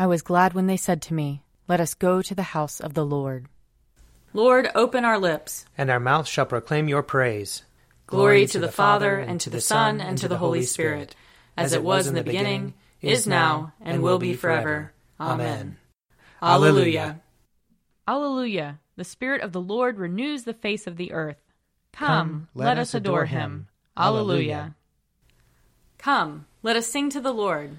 I was glad when they said to me, "Let us go to the house of the Lord." Lord, open our lips, and our mouth shall proclaim your praise. Glory to the Father, and to the Son, and to the Holy Spirit, as it was in the beginning, is now, and will be forever. Amen. Alleluia. Alleluia. The Spirit of the Lord renews the face of the earth. Come, let us adore him. Alleluia. Come, let us sing to the Lord.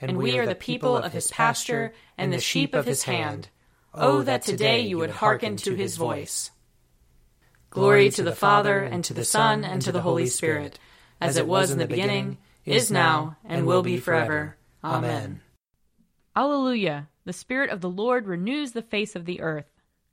and we are the people of his pasture, and the sheep of his hand. Oh, that today you would hearken to his voice. Glory to the Father, and to the Son, and to the Holy Spirit, as it was in the beginning, is now, and will be forever. Amen. Alleluia. The Spirit of the Lord renews the face of the earth.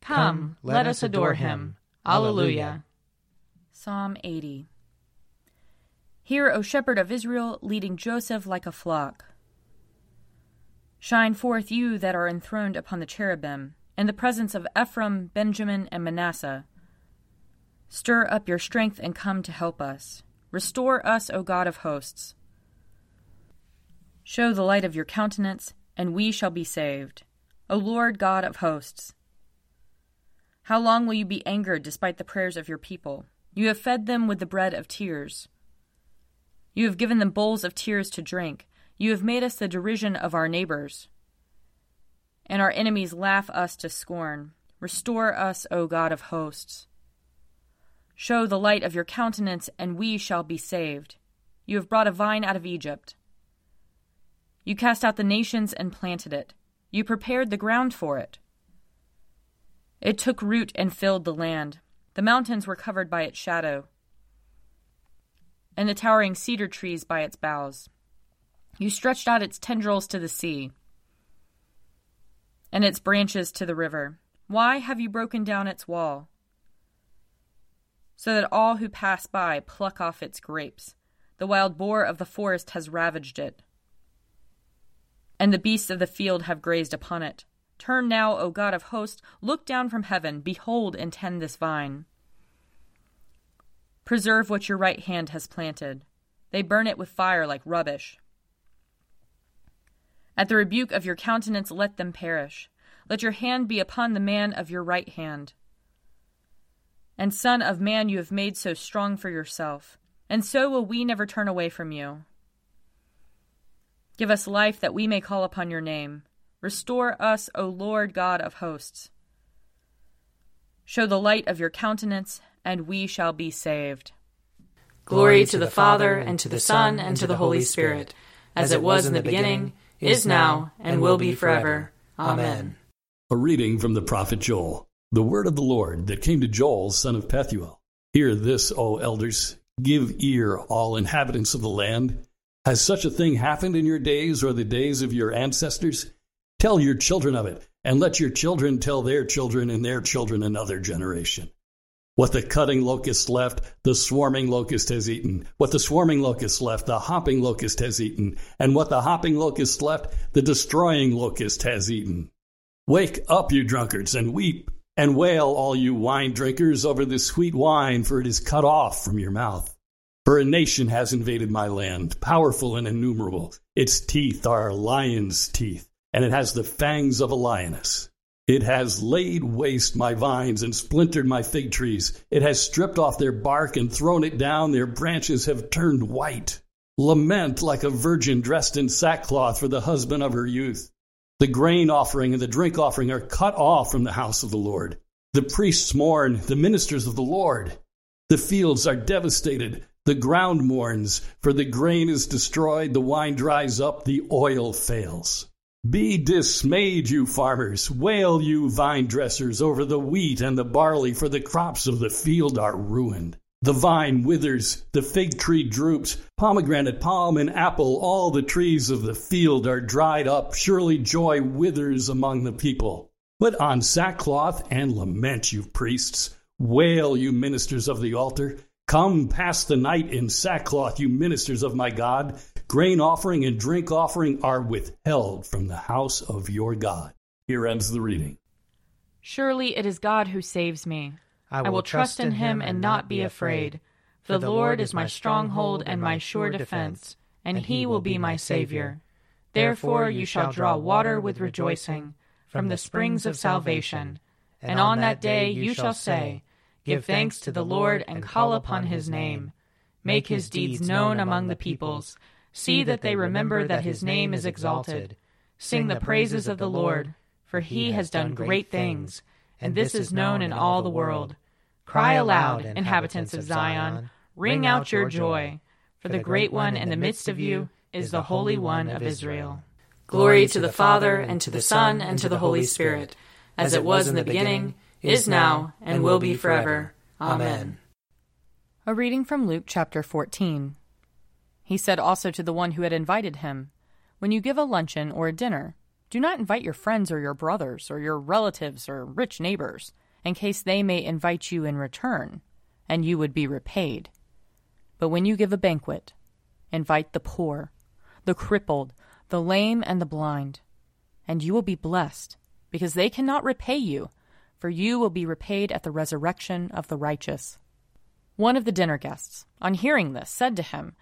Come, let us adore him. Alleluia. Psalm 80. Hear, O shepherd of Israel, leading Joseph like a flock. Shine forth you that are enthroned upon the cherubim, in the presence of Ephraim, Benjamin, and Manasseh. Stir up your strength and come to help us. Restore us, O God of hosts. Show the light of your countenance, and we shall be saved, O Lord God of hosts. How long will you be angered despite the prayers of your people? You have fed them with the bread of tears. You have given them bowls of tears to drink. You have made us the derision of our neighbors, and our enemies laugh us to scorn. Restore us, O God of hosts. Show the light of your countenance, and we shall be saved. You have brought a vine out of Egypt. You cast out the nations and planted it. You prepared the ground for it. It took root and filled the land. The mountains were covered by its shadow, and the towering cedar trees by its boughs. You stretched out its tendrils to the sea, and its branches to the river. Why have you broken down its wall, so that all who pass by pluck off its grapes? The wild boar of the forest has ravaged it, and the beasts of the field have grazed upon it. Turn now, O God of hosts, look down from heaven, behold and tend this vine. Preserve what your right hand has planted. They burn it with fire like rubbish. At the rebuke of your countenance, let them perish. Let your hand be upon the man of your right hand. And Son of Man, you have made so strong for yourself, and so will we never turn away from you. Give us life that we may call upon your name. Restore us, O Lord God of hosts. Show the light of your countenance, and we shall be saved. Glory to the Father, and to the Son, and to the Holy Spirit, as it was in the beginning, is now, and will be forever. Amen. A reading from the prophet Joel, the word of the Lord that came to Joel, son of Pethuel. Hear this, O elders, give ear, all inhabitants of the land. Has such a thing happened in your days or the days of your ancestors? Tell your children of it, and let your children tell their children and their children another generation. What the cutting locust left, the swarming locust has eaten. What the swarming locust left, the hopping locust has eaten. And what the hopping locust left, the destroying locust has eaten. Wake up, you drunkards, and weep, and wail, all you wine drinkers, over the sweet wine, for it is cut off from your mouth. For a nation has invaded my land, powerful and innumerable. Its teeth are lion's teeth, and it has the fangs of a lioness. It has laid waste my vines and splintered my fig trees. It has stripped off their bark and thrown it down. Their branches have turned white. Lament like a virgin dressed in sackcloth for the husband of her youth. The grain offering and the drink offering are cut off from the house of the Lord. The priests mourn, the ministers of the Lord. The fields are devastated. The ground mourns, for the grain is destroyed. The wine dries up. The oil fails. Be dismayed, you farmers, wail, you vine dressers, over the wheat and the barley, for the crops of the field are ruined. The vine withers, the fig tree droops, pomegranate, palm, and apple, all the trees of the field are dried up. Surely joy withers among the people. Put on sackcloth and lament, you priests. Wail, you ministers of the altar. Come, pass the night in sackcloth, you ministers of my God. Grain offering and drink offering are withheld from the house of your God. Here ends the reading. Surely it is God who saves me. I will trust in him and not be afraid. For the Lord is my stronghold and my sure defense, and he will be my Savior. Therefore you shall draw water with rejoicing from the springs of salvation. And on that day you shall say, Give thanks to the Lord and call upon his name. Make his deeds known among the peoples. See that they remember that his name is exalted. Sing the praises of the Lord, for he has done great things. And this is known in all the world. Cry aloud, inhabitants of Zion, ring out your joy, for the great one in the midst of you is the Holy One of Israel. Glory to the Father, and to the Son, and to the Holy Spirit, as it was in the beginning, is now, and will be forever. Amen. A reading from Luke chapter 14. He said also to the one who had invited him, When you give a luncheon or a dinner, do not invite your friends or your brothers or your relatives or rich neighbors, in case they may invite you in return, and you would be repaid. But when you give a banquet, invite the poor, the crippled, the lame, and the blind, and you will be blessed, because they cannot repay you, for you will be repaid at the resurrection of the righteous. One of the dinner guests, on hearing this, said to him,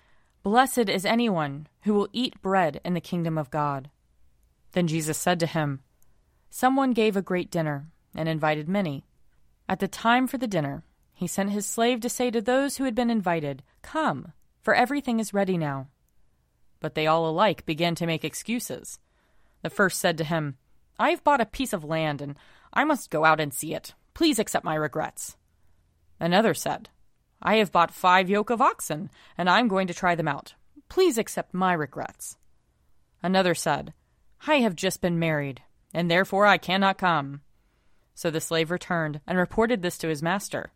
Blessed is anyone who will eat bread in the kingdom of God. Then Jesus said to him, Someone gave a great dinner and invited many. At the time for the dinner, he sent his slave to say to those who had been invited, Come, for everything is ready now. But they all alike began to make excuses. The first said to him, I have bought a piece of land, and I must go out and see it. Please accept my regrets. Another said, I have bought 5 yoke of oxen, and I am going to try them out. Please accept my regrets. Another said, I have just been married, and therefore I cannot come. So the slave returned and reported this to his master.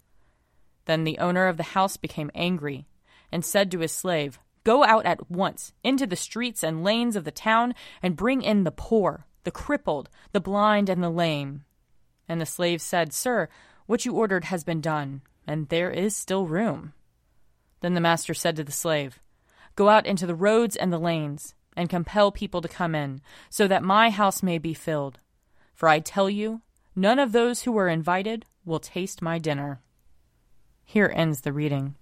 Then the owner of the house became angry and said to his slave, Go out at once into the streets and lanes of the town and bring in the poor, the crippled, the blind, and the lame. And the slave said, Sir, what you ordered has been done, and there is still room. Then the master said to the slave, Go out into the roads and the lanes, and compel people to come in, so that my house may be filled. For I tell you, none of those who were invited will taste my dinner. Here ends the reading.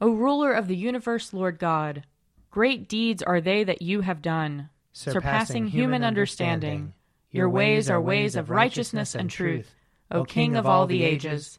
O ruler of the universe, Lord God, great deeds are they that you have done, surpassing human understanding. Your ways are ways of righteousness and truth, O King of all the ages.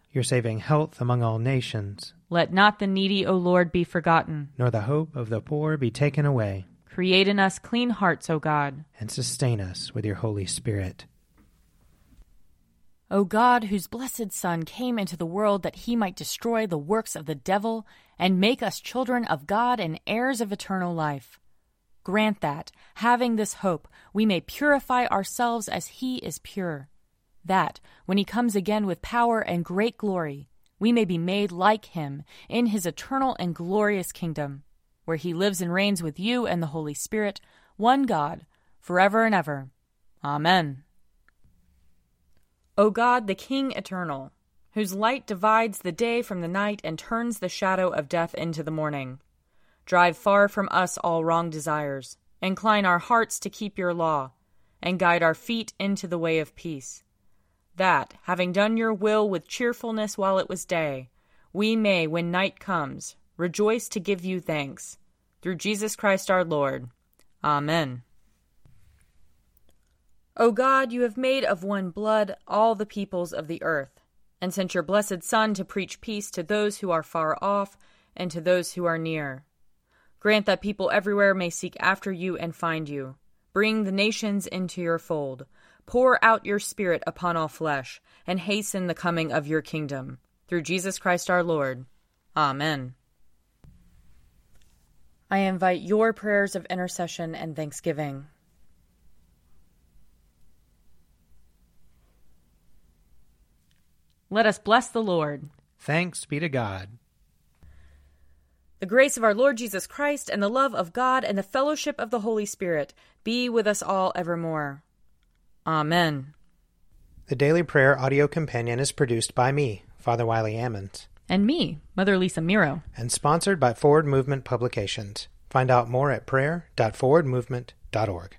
Your saving health among all nations. Let not the needy, O Lord, be forgotten. Nor the hope of the poor be taken away. Create in us clean hearts, O God. And sustain us with your Holy Spirit. O God, whose blessed Son came into the world that he might destroy the works of the devil and make us children of God and heirs of eternal life, grant that, having this hope, we may purify ourselves as he is pure, that, when he comes again with power and great glory, we may be made like him in his eternal and glorious kingdom, where he lives and reigns with you and the Holy Spirit, one God, forever and ever. Amen. O God, the King eternal, whose light divides the day from the night and turns the shadow of death into the morning, drive far from us all wrong desires, incline our hearts to keep your law, and guide our feet into the way of peace, that, having done your will with cheerfulness while it was day, we may, when night comes, rejoice to give you thanks. Through Jesus Christ our Lord. Amen. O God, you have made of one blood all the peoples of the earth, and sent your blessed Son to preach peace to those who are far off and to those who are near. Grant that people everywhere may seek after you and find you. Bring the nations into your fold. Pour out your Spirit upon all flesh, and hasten the coming of your kingdom. Through Jesus Christ our Lord. Amen. I invite your prayers of intercession and thanksgiving. Let us bless the Lord. Thanks be to God. The grace of our Lord Jesus Christ and the love of God and the fellowship of the Holy Spirit be with us all evermore. Amen. The Daily Prayer Audio Companion is produced by me, Father Wiley Ammons. And me, Mother Lisa Miro. And sponsored by Forward Movement Publications. Find out more at prayer.forwardmovement.org.